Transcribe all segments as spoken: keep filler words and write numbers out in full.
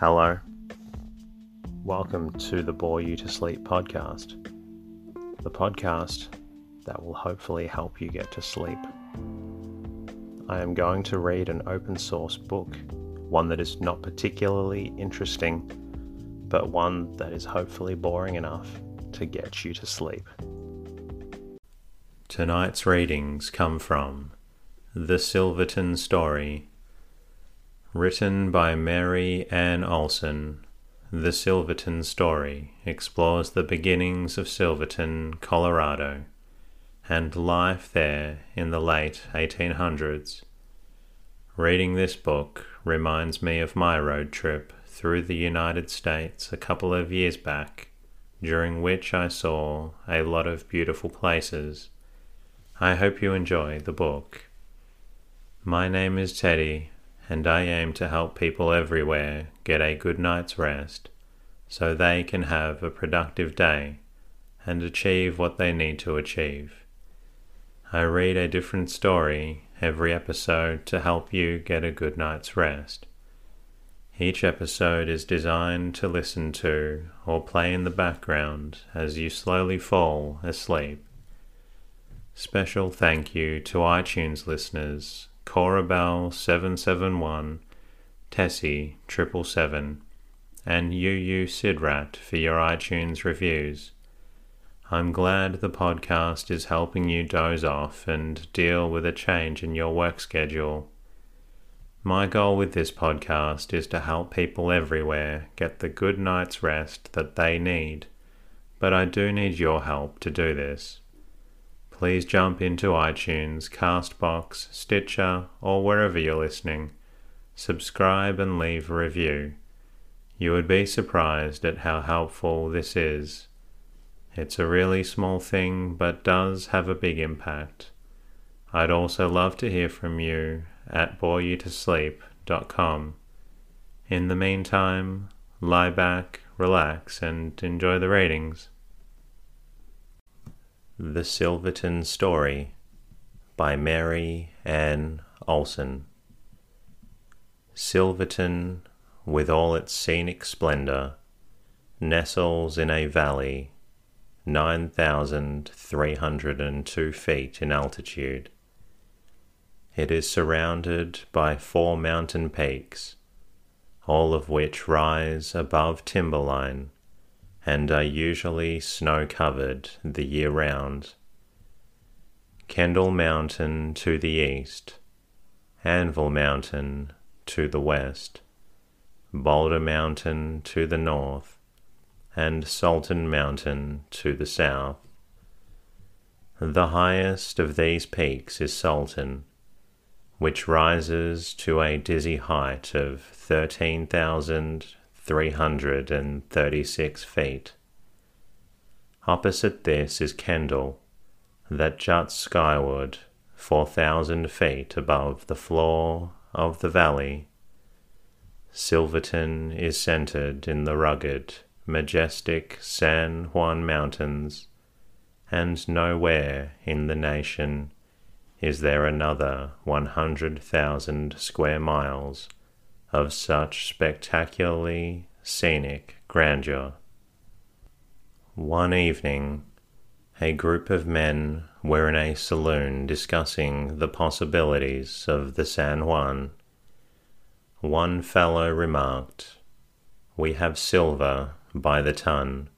Hello. Welcome to the Bore You to Sleep podcast. The podcast that will hopefully help you get to sleep. I am going to read an open source book, one that is not particularly interesting, but one that is hopefully boring enough to get you to sleep. Tonight's readings come from The Silverton Story, written by Mary Ann Olson. The Silverton Story explores the beginnings of Silverton, Colorado, and life there in the late eighteen hundreds. Reading this book reminds me of my road trip through the United States a couple of years back, during which I saw a lot of beautiful places. I hope you enjoy the book. My name is Teddy, and I aim to help people everywhere get a good night's rest so they can have a productive day and achieve what they need to achieve. I read a different story every episode to help you get a good night's rest. Each episode is designed to listen to or play in the background as you slowly fall asleep. Special thank you to iTunes listeners Corabel seven seven one, Tessie triple seven, and U U Sidrat for your iTunes reviews. I'm glad the podcast is helping you doze off and deal with a change in your work schedule. My goal with this podcast is to help people everywhere get the good night's rest that they need, but I do need your help to do this. Please jump into iTunes, Castbox, Stitcher, or wherever you're listening. Subscribe and leave a review. You would be surprised at how helpful this is. It's a really small thing, but does have a big impact. I'd also love to hear from you at bore you to sleep dot com. In the meantime, lie back, relax, and enjoy the readings. The Silverton Story by Mary Ann Olson. Silverton, with all its scenic splendor, nestles in a valley nine thousand three hundred two feet in altitude. It is surrounded by four mountain peaks, all of which rise above timberline and are usually snow-covered the year round. Kendall Mountain to the east, Anvil Mountain to the west, Boulder Mountain to the north, and Sultan Mountain to the south. The highest of these peaks is Sultan, which rises to a dizzy height of thirteen thousand three hundred thirty-six feet. Opposite this is Kendall, that juts skyward four thousand feet above the floor of the valley. Silverton is centered in the rugged, majestic San Juan Mountains, and nowhere in the nation is there another one hundred thousand square miles of such spectacularly scenic grandeur. One evening, a group of men were in a saloon discussing the possibilities of the San Juan. One fellow remarked, "We have silver by the ton,"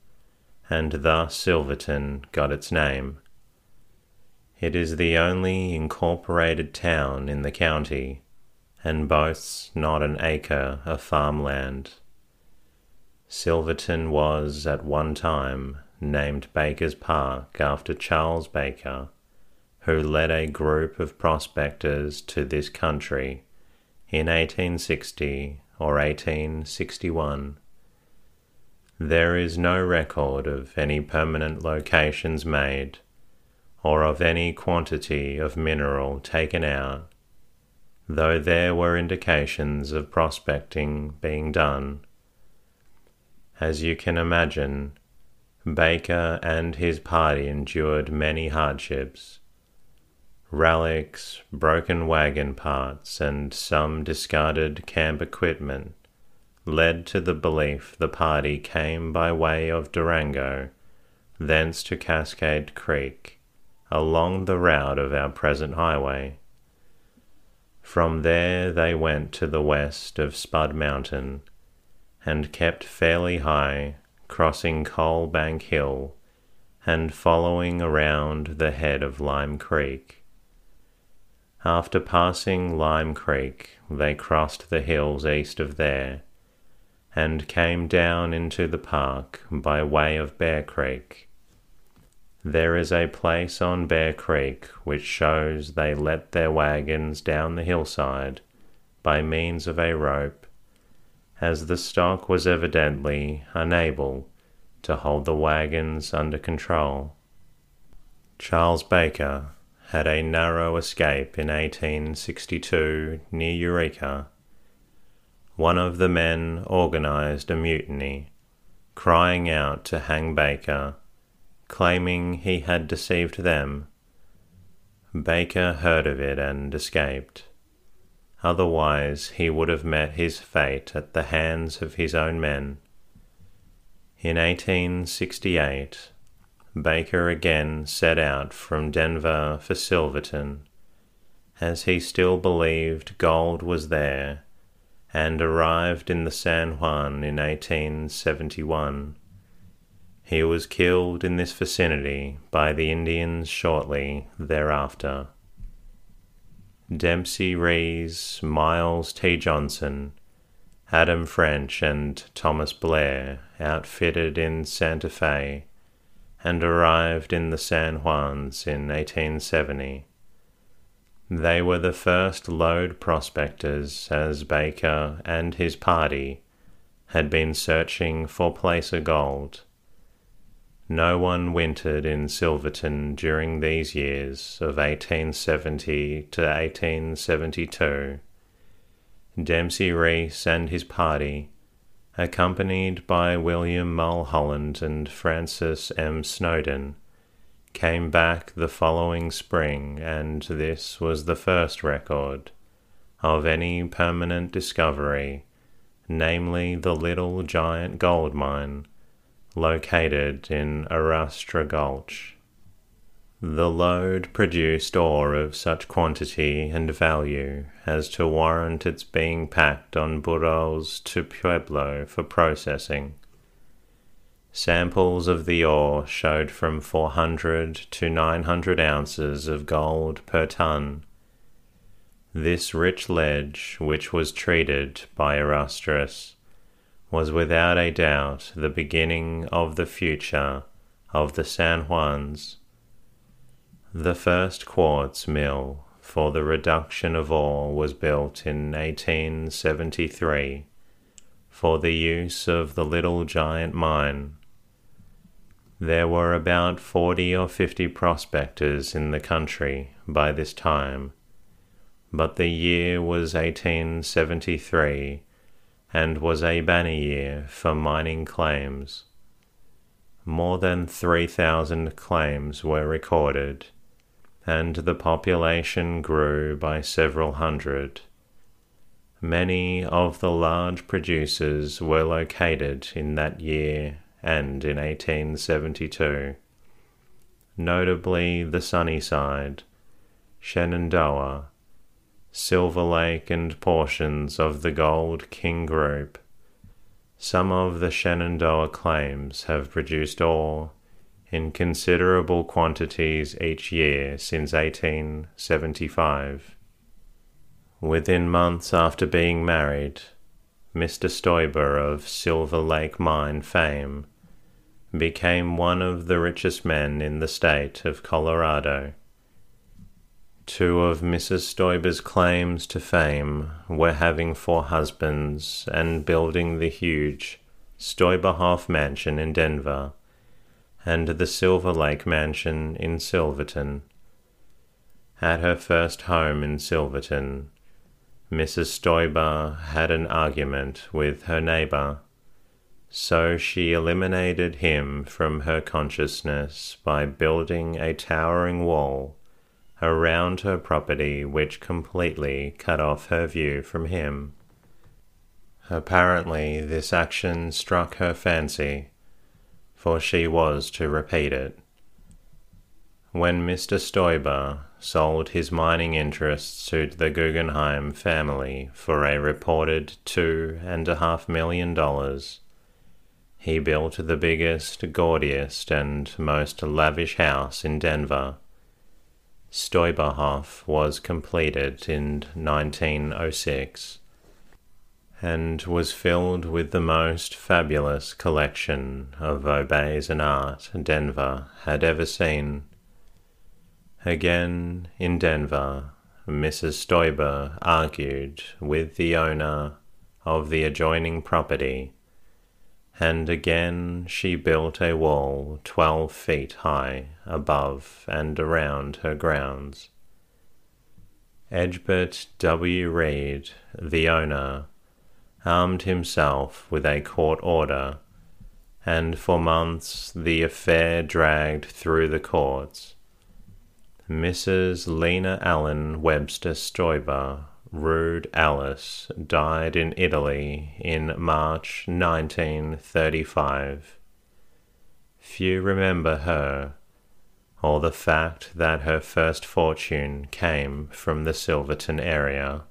and thus Silverton got its name. It is the only incorporated town in the county and boasts not an acre of farmland. Silverton was at one time named Baker's Park after Charles Baker, who led a group of prospectors to this country in eighteen sixty or eighteen sixty-one. There is no record of any permanent locations made or of any quantity of mineral taken out, though there were indications of prospecting being done. As you can imagine, Baker and his party endured many hardships. Relics, broken wagon parts, and some discarded camp equipment led to the belief the party came by way of Durango, thence to Cascade Creek, along the route of our present highway. From there they went to the west of Spud Mountain, and kept fairly high, crossing Coal Bank Hill, and following around the head of Lime Creek. After passing Lime Creek, they crossed the hills east of there, and came down into the park by way of Bear Creek. There is a place on Bear Creek which shows they let their wagons down the hillside by means of a rope, as the stock was evidently unable to hold the wagons under control. Charles Baker had a narrow escape in eighteen sixty-two near Eureka. One of the men organized a mutiny, crying out to hang Baker, claiming he had deceived them. Baker heard of it and escaped. Otherwise he would have met his fate at the hands of his own men. In eighteen sixty-eight, Baker again set out from Denver for Silverton, as he still believed gold was there, and arrived in the San Juan in eighteen seventy-one. He was killed in this vicinity by the Indians shortly thereafter. Dempsey Reese, Miles T. Johnson, Adam French, and Thomas Blair outfitted in Santa Fe and arrived in the San Juans in eighteen seventy. They were the first lode prospectors, as Baker and his party had been searching for placer gold. No one wintered in Silverton during these years of eighteen seventy to eighteen seventy-two. Dempsey Reese and his party, accompanied by William Mulholland and Francis M. Snowden, came back the following spring, and this was the first record of any permanent discovery, namely the Little Giant Gold Mine, located in Arastra Gulch. The lode produced ore of such quantity and value as to warrant its being packed on burros to Pueblo for processing. Samples of the ore showed from four hundred to nine hundred ounces of gold per ton. This rich ledge, which was treated by Erastris, was without a doubt the beginning of the future of the San Juans. The first quartz mill for the reduction of ore was built in eighteen seventy-three for the use of the Little Giant Mine. There were about forty or fifty prospectors in the country by this time, but the year was eighteen seventy-three and was a banner year for mining claims. More than three thousand claims were recorded, and the population grew by several hundred. Many of the large producers were located in that year and in eighteen seventy-two, notably the Sunnyside, Shenandoah, Silver Lake, and portions of the Gold King Group. Some of the Shenandoah claims have produced ore in considerable quantities each year since eighteen seventy-five. Within months after being married, Mister Stoiber of Silver Lake mine fame became one of the richest men in the state of Colorado. Two of Missus Stoiber's claims to fame were having four husbands and building the huge Stoiberhof mansion in Denver and the Silver Lake mansion in Silverton. At her first home in Silverton, Missus Stoiber had an argument with her neighbor, so she eliminated him from her consciousness by building a towering wall around her property which completely cut off her view from him. Apparently this action struck her fancy, for she was to repeat it. When Mister Stoiber sold his mining interests to the Guggenheim family for a reported two and a half million dollars, he built the biggest, gaudiest, and most lavish house in Denver. Stoiberhof was completed in nineteen oh six, and was filled with the most fabulous collection of obits and art Denver had ever seen. Again, in Denver, Missus Stoiber argued with the owner of the adjoining property, and again she built a wall twelve feet high above and around her grounds. Edgbert W. Reed, the owner, armed himself with a court order, and for months the affair dragged through the courts. Missus Lena Allen Webster Stoiber, Rude Alice, died in Italy in March nineteen thirty-five. Few remember her, or the fact that her first fortune came from the Silverton area.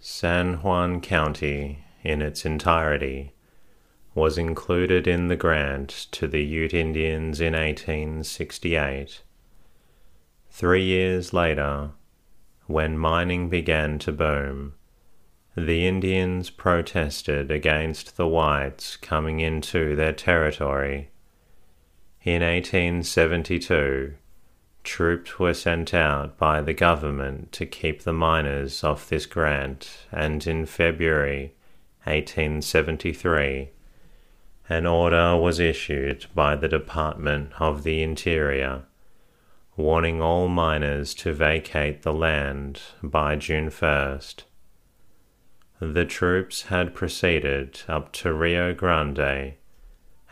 San Juan County, in its entirety, was included in the grant to the Ute Indians in eighteen sixty-eight. Three years later, when mining began to boom, the Indians protested against the whites coming into their territory. In eighteen seventy-two, troops were sent out by the government to keep the miners off this grant, and in February eighteen seventy-three, an order was issued by the Department of the Interior, warning all miners to vacate the land by June first. The troops had proceeded up to Rio Grande,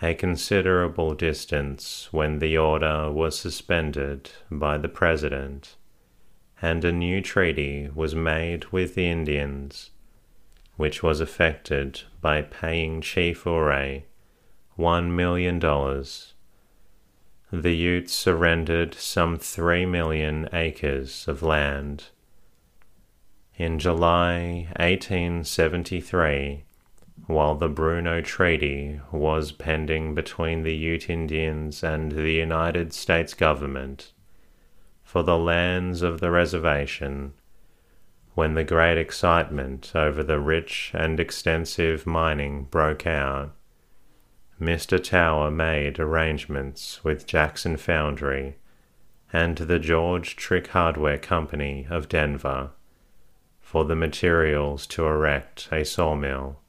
a considerable distance, when the order was suspended by the President, and a new treaty was made with the Indians, which was effected by paying Chief Ouray one million dollars. The Utes surrendered some three million acres of land. In July eighteen seventy-three, while the Bruno Treaty was pending between the Ute Indians and the United States government for the lands of the reservation, when the great excitement over the rich and extensive mining broke out, Mister Tower made arrangements with Jackson Foundry and the George Trick Hardware Company of Denver for the materials to erect a sawmill.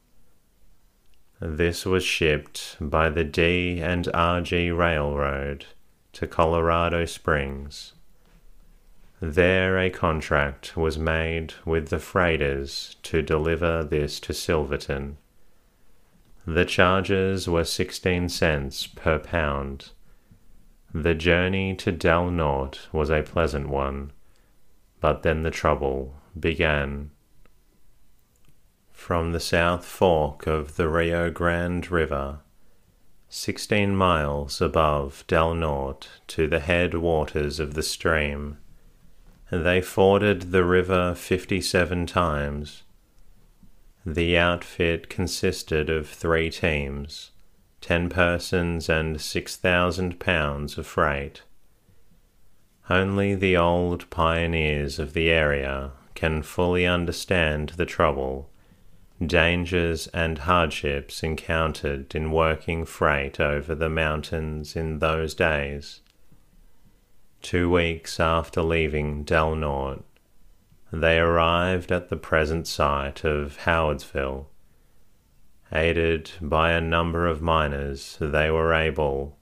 This was shipped by the D and R G Railroad to Colorado Springs. There a contract was made with the freighters to deliver this to Silverton. The charges were sixteen cents per pound. The journey to Del Norte was a pleasant one, but then the trouble began. From the South Fork of the Rio Grande River, sixteen miles above Del Norte to the head waters of the stream, they forded the river fifty-seven times. The outfit consisted of three teams, ten persons and six thousand pounds of freight. Only the old pioneers of the area can fully understand the trouble, dangers and hardships encountered in working freight over the mountains in those days. Two weeks after leaving Del Norte, they arrived at the present site of Howardsville. Aided by a number of miners, they were able,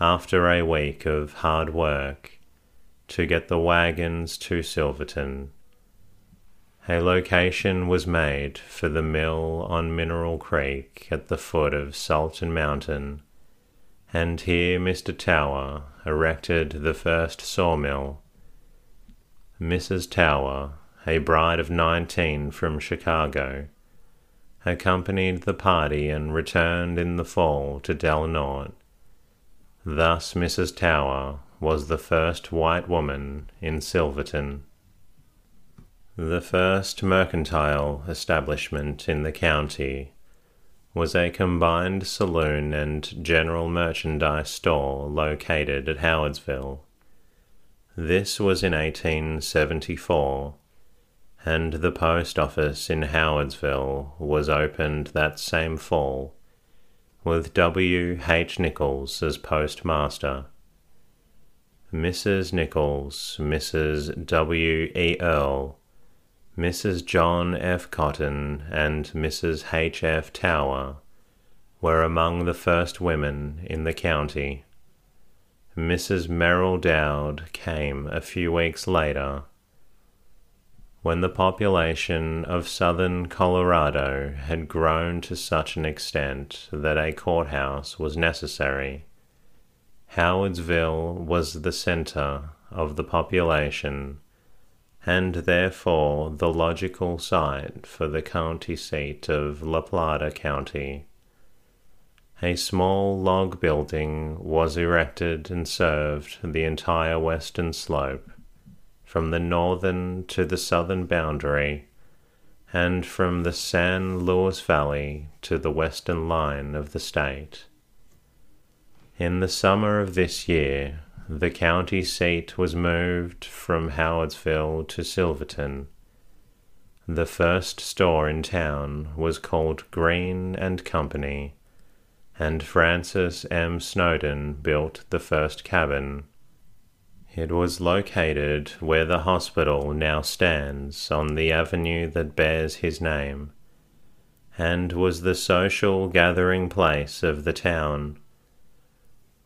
after a week of hard work, to get the wagons to Silverton. A location was made for the mill on Mineral Creek at the foot of Sultan Mountain, and here Mister Tower erected the first sawmill. Missus Tower, a bride of nineteen from Chicago, accompanied the party and returned in the fall to Del Norte. Thus Missus Tower was the first white woman in Silverton. The first mercantile establishment in the county was a combined saloon and general merchandise store located at Howardsville. This was in eighteen seventy-four, and the post office in Howardsville was opened that same fall, with W. H. Nichols as postmaster. Missus Nichols, Missus W. E. Earle, Missus John F. Cotton, and Missus H. F. Tower were among the first women in the county. Missus Merrill Dowd came a few weeks later. When the population of southern Colorado had grown to such an extent that a courthouse was necessary, Howardsville was the center of the population, and therefore the logical site for the county seat of La Plata County. A small log building was erected and served the entire western slope, from the northern to the southern boundary, and from the San Luis Valley to the western line of the state. In the summer of this year, the county seat was moved from Howardsville to Silverton. The first store in town was called Green and Company, and Francis M. Snowden built the first cabin. It was located where the hospital now stands, on the avenue that bears his name, and was the social gathering place of the town.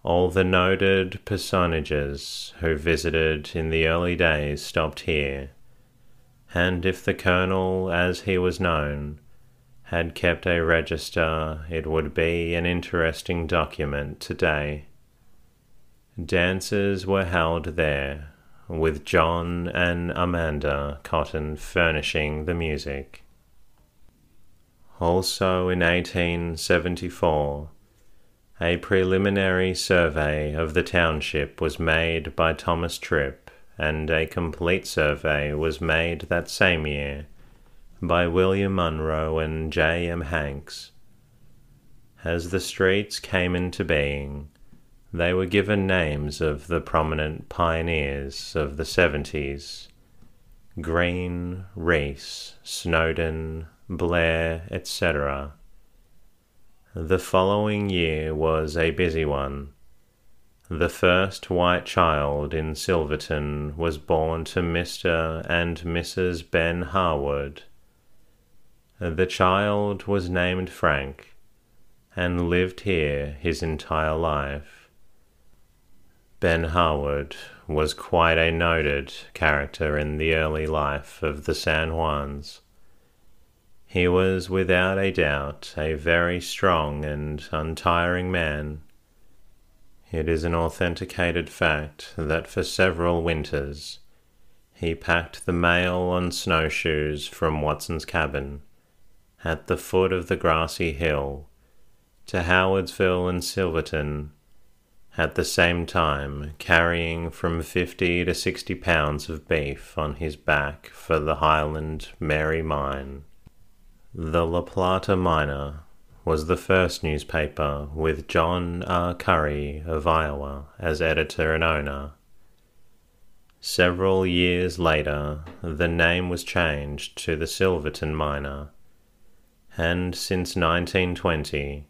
All the noted personages who visited in the early days stopped here, and if the colonel, as he was known, had kept a register, it would be an interesting document today. Dances were held there, with John and Amanda Cotton furnishing the music. Also in eighteen seventy-four, a preliminary survey of the township was made by Thomas Tripp, and a complete survey was made that same year by William Munro and J M Hanks. As the streets came into being, they were given names of the prominent pioneers of the seventies: Green, Reese, Snowden, Blair, et cetera. The following year was a busy one. The first white child in Silverton was born to Mister and Missus Ben Harwood. The child was named Frank, and lived here his entire life. Ben Harwood was quite a noted character in the early life of the San Juans. He was without a doubt a very strong and untiring man. It is an authenticated fact that for several winters he packed the mail on snowshoes from Watson's cabin at the foot of the grassy hill to Howardsville and Silverton, at the same time carrying from fifty to sixty pounds of beef on his back for the Highland Mary Mine. The La Plata Miner was the first newspaper with John R. Curry of Iowa as editor and owner. Several years later, the name was changed to the Silverton Miner, and since nineteen twenty,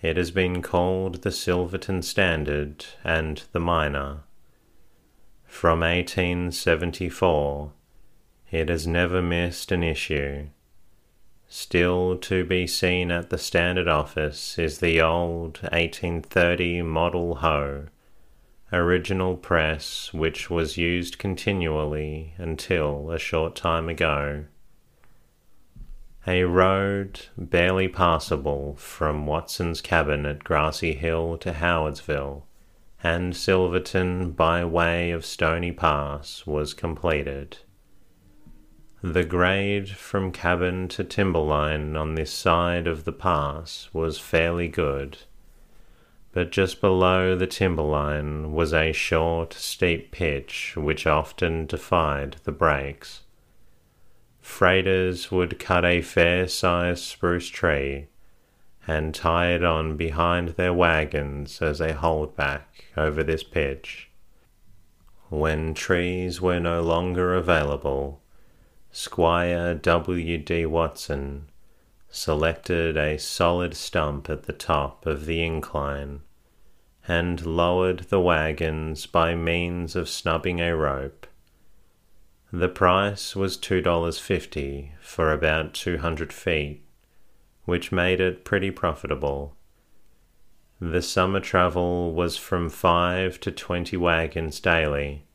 it has been called the Silverton Standard and the Miner. From eighteen seventy-four, it has never missed an issue. Still to be seen at the Standard office is the old eighteen thirty model hoe, original press which was used continually until a short time ago. A road barely passable from Watson's cabin at Grassy Hill to Howardsville and Silverton by way of Stony Pass was completed. The grade from cabin to timberline on this side of the pass was fairly good, but just below the timberline was a short, steep pitch which often defied the breaks. Freighters would cut a fair-sized spruce tree and tie it on behind their wagons as a holdback over this pitch. When trees were no longer available, Squire W D Watson selected a solid stump at the top of the incline and lowered the wagons by means of snubbing a rope. The price was two dollars fifty for about two hundred feet, which made it pretty profitable. The summer travel was from five to twenty wagons daily.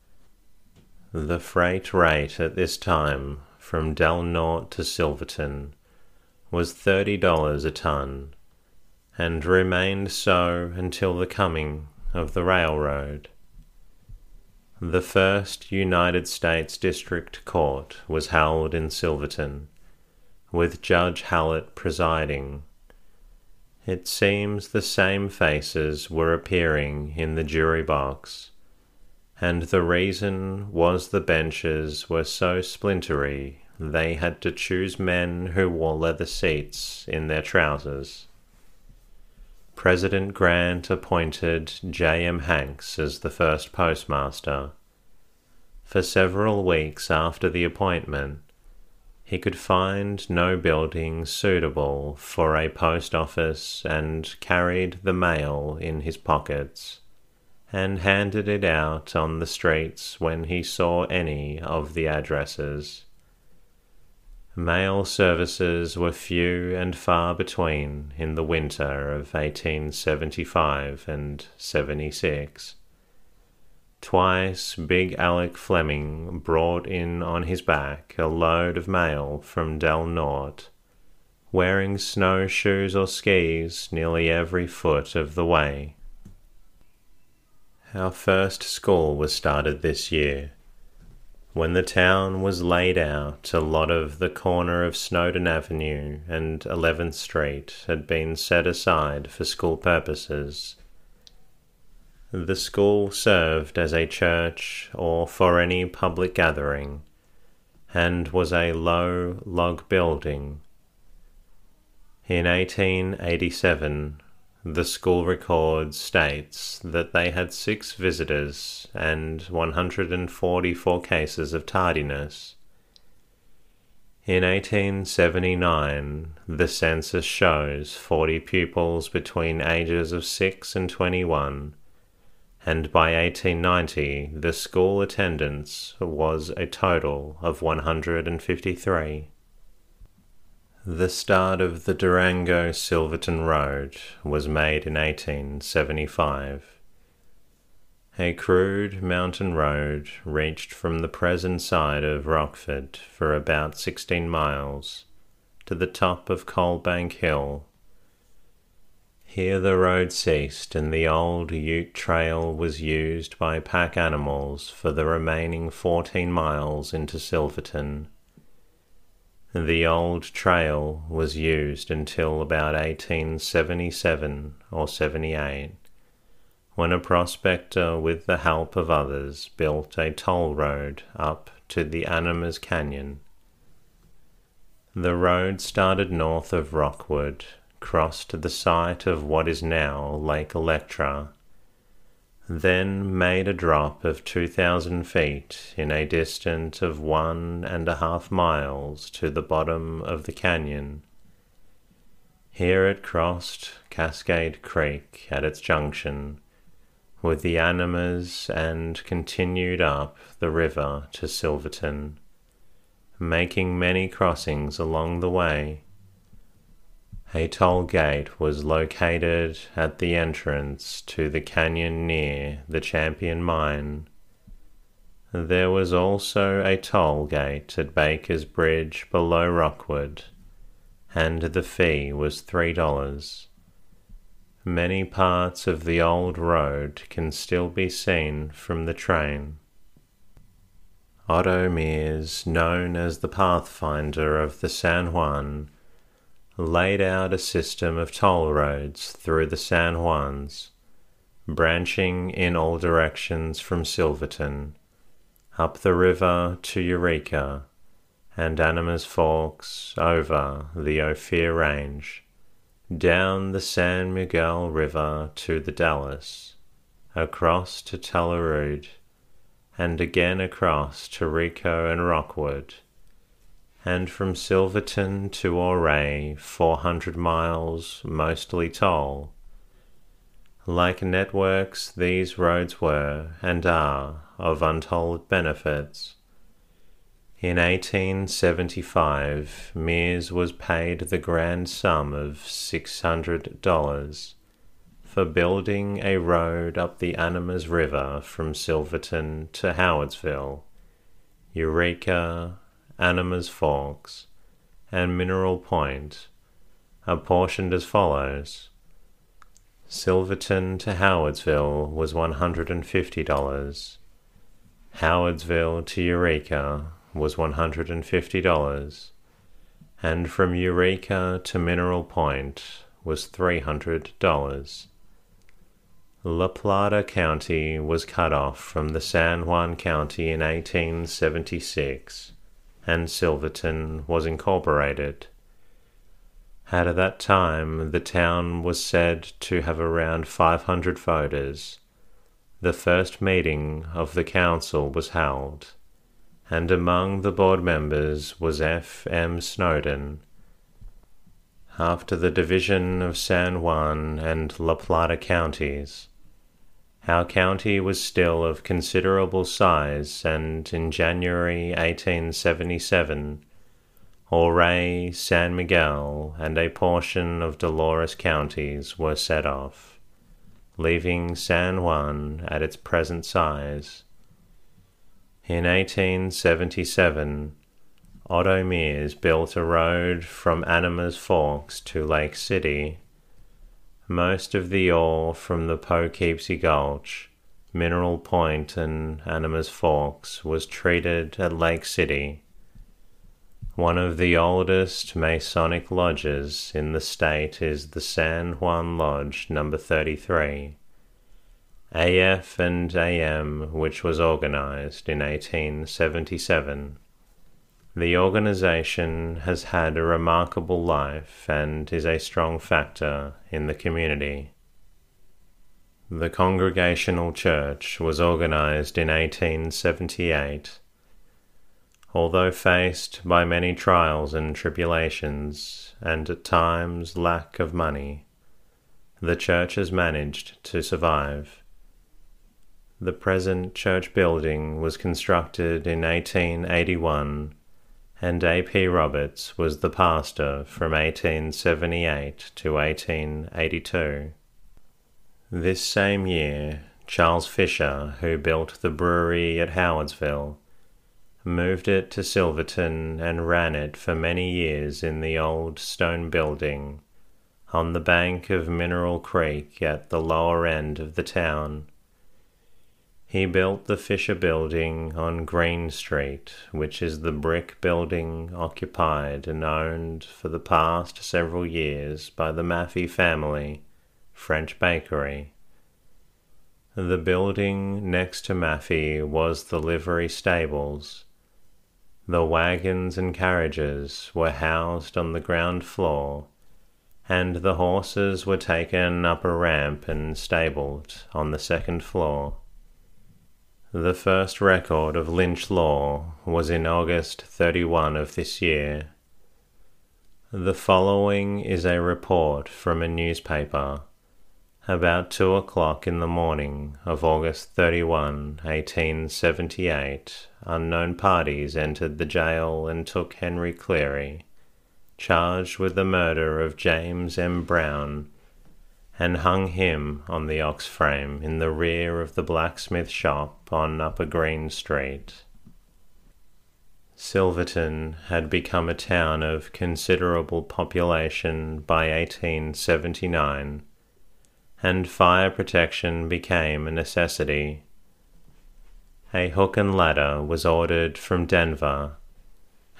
The freight rate at this time from Del Norte to Silverton was thirty dollars a ton, and remained so until the coming of the railroad. The first United States District Court was held in Silverton, with Judge Hallett presiding. It seems the same faces were appearing in the jury box, and the reason was the benches were so splintery they had to choose men who wore leather seats in their trousers. President Grant appointed J M Hanks as the first postmaster. For several weeks after the appointment, he could find no building suitable for a post office and carried the mail in his pockets and handed it out on the streets when he saw any of the addresses. Mail services were few and far between in the winter of eighteen seventy-five and seventy-six. Twice big Alec Fleming brought in on his back a load of mail from Del Norte, wearing snowshoes or skis nearly every foot of the way. Our first school was started this year. When the town was laid out, a lot of the corner of Snowden Avenue and eleventh Street had been set aside for school purposes. The school served as a church or for any public gathering, and was a low log building. In eighteen eighty-seven, the school record states that they had six visitors and one hundred forty-four cases of tardiness. In eighteen seventy-nine, the census shows forty pupils between ages of six and twenty-one, and by eighteen ninety, the school attendance was a total of one hundred fifty-three. The start of the Durango-Silverton Road was made in eighteen seventy-five. A crude mountain road reached from the present side of Rockford for about sixteen miles to the top of Coal Bank Hill. Here the road ceased and the old Ute Trail was used by pack animals for the remaining fourteen miles into Silverton. The old trail was used until about eighteen seventy-seven or seventy-eight, when a prospector with the help of others built a toll road up to the Animas Canyon. The road started north of Rockwood, crossed the site of what is now Lake Electra, then made a drop of two thousand feet in a distance of one and a half miles to the bottom of the canyon. Here it crossed Cascade Creek at its junction with the Animas and continued up the river to Silverton, making many crossings along the way. A toll gate was located at the entrance to the canyon near the Champion Mine. There was also a toll gate at Baker's Bridge below Rockwood, and the fee was three dollars. Many parts of the old road can still be seen from the train. Otto Mears, known as the Pathfinder of the San Juan, laid out a system of toll roads through the San Juans, branching in all directions from Silverton, up the river to Eureka, and Animas Forks over the Ophir Range, down the San Miguel River to the Dallas, across to Telluride, and again across to Rico and Rockwood, and from Silverton to Ouray, four hundred miles, mostly toll. Like networks, these roads were, and are, of untold benefits. In eighteen seventy-five, Mears was paid the grand sum of six hundred dollars for building a road up the Animas River from Silverton to Howardsville, Eureka, Animas Forks, and Mineral Point, apportioned as follows. Silverton to Howardsville was one hundred fifty dollars. Howardsville to Eureka was one hundred fifty dollars, and from Eureka to Mineral Point was three hundred dollars. La Plata County was cut off from the San Juan County in eighteen seventy-six, and Silverton was incorporated. At that time, the town was said to have around five hundred voters. The first meeting of the council was held, and among the board members was F M Snowden. After the division of San Juan and La Plata counties, our county was still of considerable size, and in January eighteen seventy-seven, Ouray, San Miguel, and a portion of Dolores counties were set off, leaving San Juan at its present size. In eighteen seventy-seven, Otto Mears built a road from Animas Forks to Lake City. Most of the ore from the Poughkeepsie Gulch, Mineral Point, and Animas Forks was treated at Lake City, one of the oldest Masonic lodges in the state. Is the San Juan Lodge number thirty-three, A F and A M, which was organized in eighteen seventy-seven. The organization has had a remarkable life and is a strong factor in the community. The Congregational Church was organized in eighteen seventy-eight. Although faced by many trials and tribulations, and at times lack of money, the church has managed to survive. The present church building was constructed in eighteen eighty-one, and A P Roberts was the pastor from eighteen seventy-eight to eighteen eighty-two. This same year, Charles Fisher, who built the brewery at Howardsville, moved it to Silverton and ran it for many years in the old stone building on the bank of Mineral Creek at the lower end of the town. He built the Fisher Building on Green Street, which is the brick building occupied and owned for the past several years by the Maffey family, French Bakery. The building next to Maffey was the livery stables. The wagons and carriages were housed on the ground floor, and the horses were taken up a ramp and stabled on the second floor. The first record of lynch law was in August thirty-first of this year. The following is a report from a newspaper, about two o'clock in the morning of August thirty-first, eighteen seventy-eight. Unknown parties entered the jail and took Henry Cleary, charged with the murder of James M. Brown, and hung him on the ox frame in the rear of the blacksmith shop on Upper Green Street. Silverton had become a town of considerable population by eighteen seventy-nine, and fire protection became a necessity. a hook and ladder was ordered from Denver,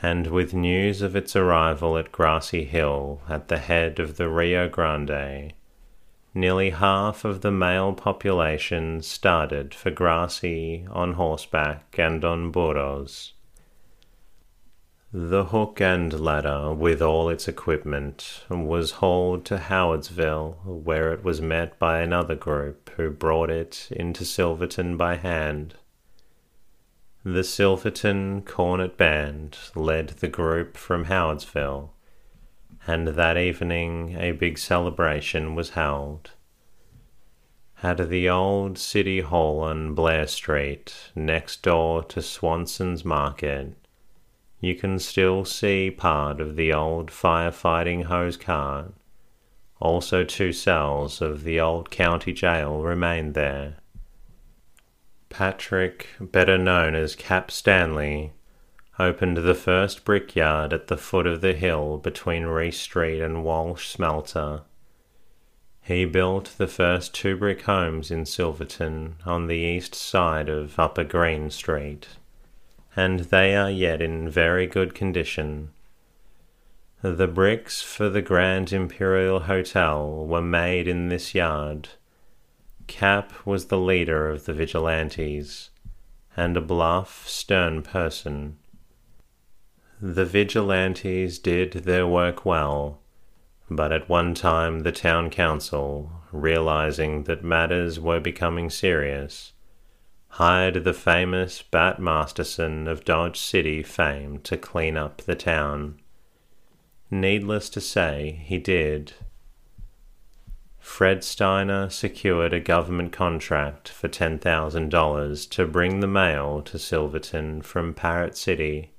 and with news of its arrival at Grassy Hill at the head of the Rio Grande, nearly half of the male population started for Grassy on horseback and on burros. The hook and ladder, with all its equipment, was hauled to Howardsville, where it was met by another group who brought it into Silverton by hand. The Silverton Cornet Band led the group from Howardsville, and that evening a big celebration was held. At the old City Hall on Blair Street, next door to Swanson's Market, you can still see part of the old firefighting hose cart. Also, two cells of the old county jail remained there. Patrick, better known as Cap Stanley, opened the first brickyard at the foot of the hill between Reese Street and Walsh Smelter. He built the first two brick homes in Silverton on the east side of Upper Green Street, and they are yet in very good condition. The bricks for the Grand Imperial Hotel were made in this yard. Cap was the leader of the vigilantes, and a bluff, stern person. The vigilantes did their work well, but at one time the town council, realizing that matters were becoming serious, hired the famous Bat Masterson of Dodge City fame to clean up the town. Needless to say, he did. Fred Steiner secured a government contract for ten thousand dollars to bring the mail to Silverton from Parrot City.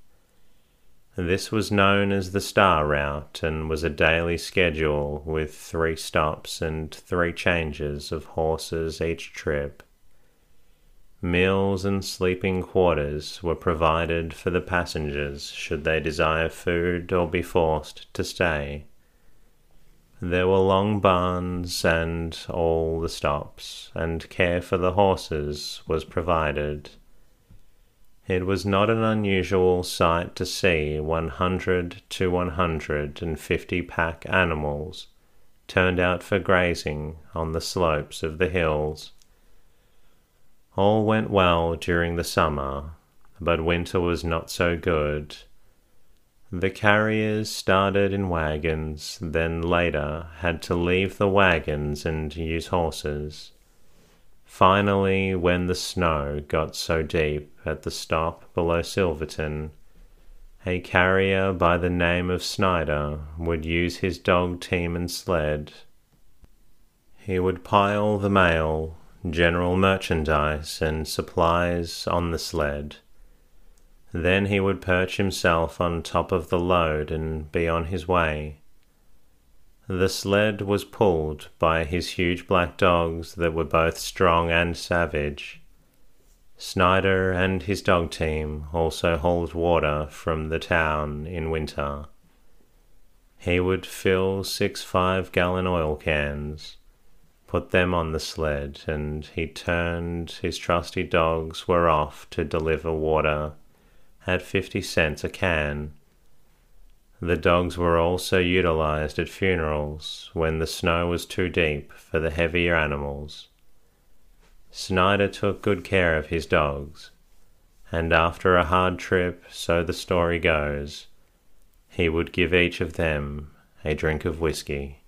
This was known as the Star Route and was a daily schedule with three stops and three changes of horses each trip. Meals and sleeping quarters were provided for the passengers should they desire food or be forced to stay. There were long barns and all the stops, and care for the horses was provided. It was not an unusual sight to see one hundred to one hundred fifty pack animals turned out for grazing on the slopes of the hills. All went well during the summer, but winter was not so good. The carriers started in wagons, then later had to leave the wagons and use horses. Finally, when the snow got so deep at the stop below Silverton, a carrier by the name of Snyder would use his dog team and sled. He would pile the mail, general merchandise and supplies on the sled. Then he would perch himself on top of the load and be on his way. The sled was pulled by his huge black dogs that were both strong and savage. Snyder and his dog team also hauled water from the town in winter. He would fill six five-gallon oil cans, put them on the sled, and he turned his trusty dogs were off to deliver water at fifty cents a can. The dogs were also utilized at funerals when the snow was too deep for the heavier animals. Snyder took good care of his dogs, and after a hard trip, so the story goes, he would give each of them a drink of whiskey.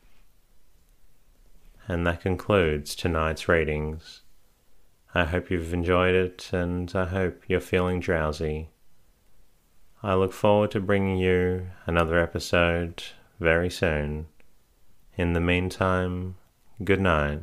And that concludes tonight's readings. I hope you've enjoyed it, and I hope you're feeling drowsy. I look forward to bringing you another episode very soon. In the meantime, good night.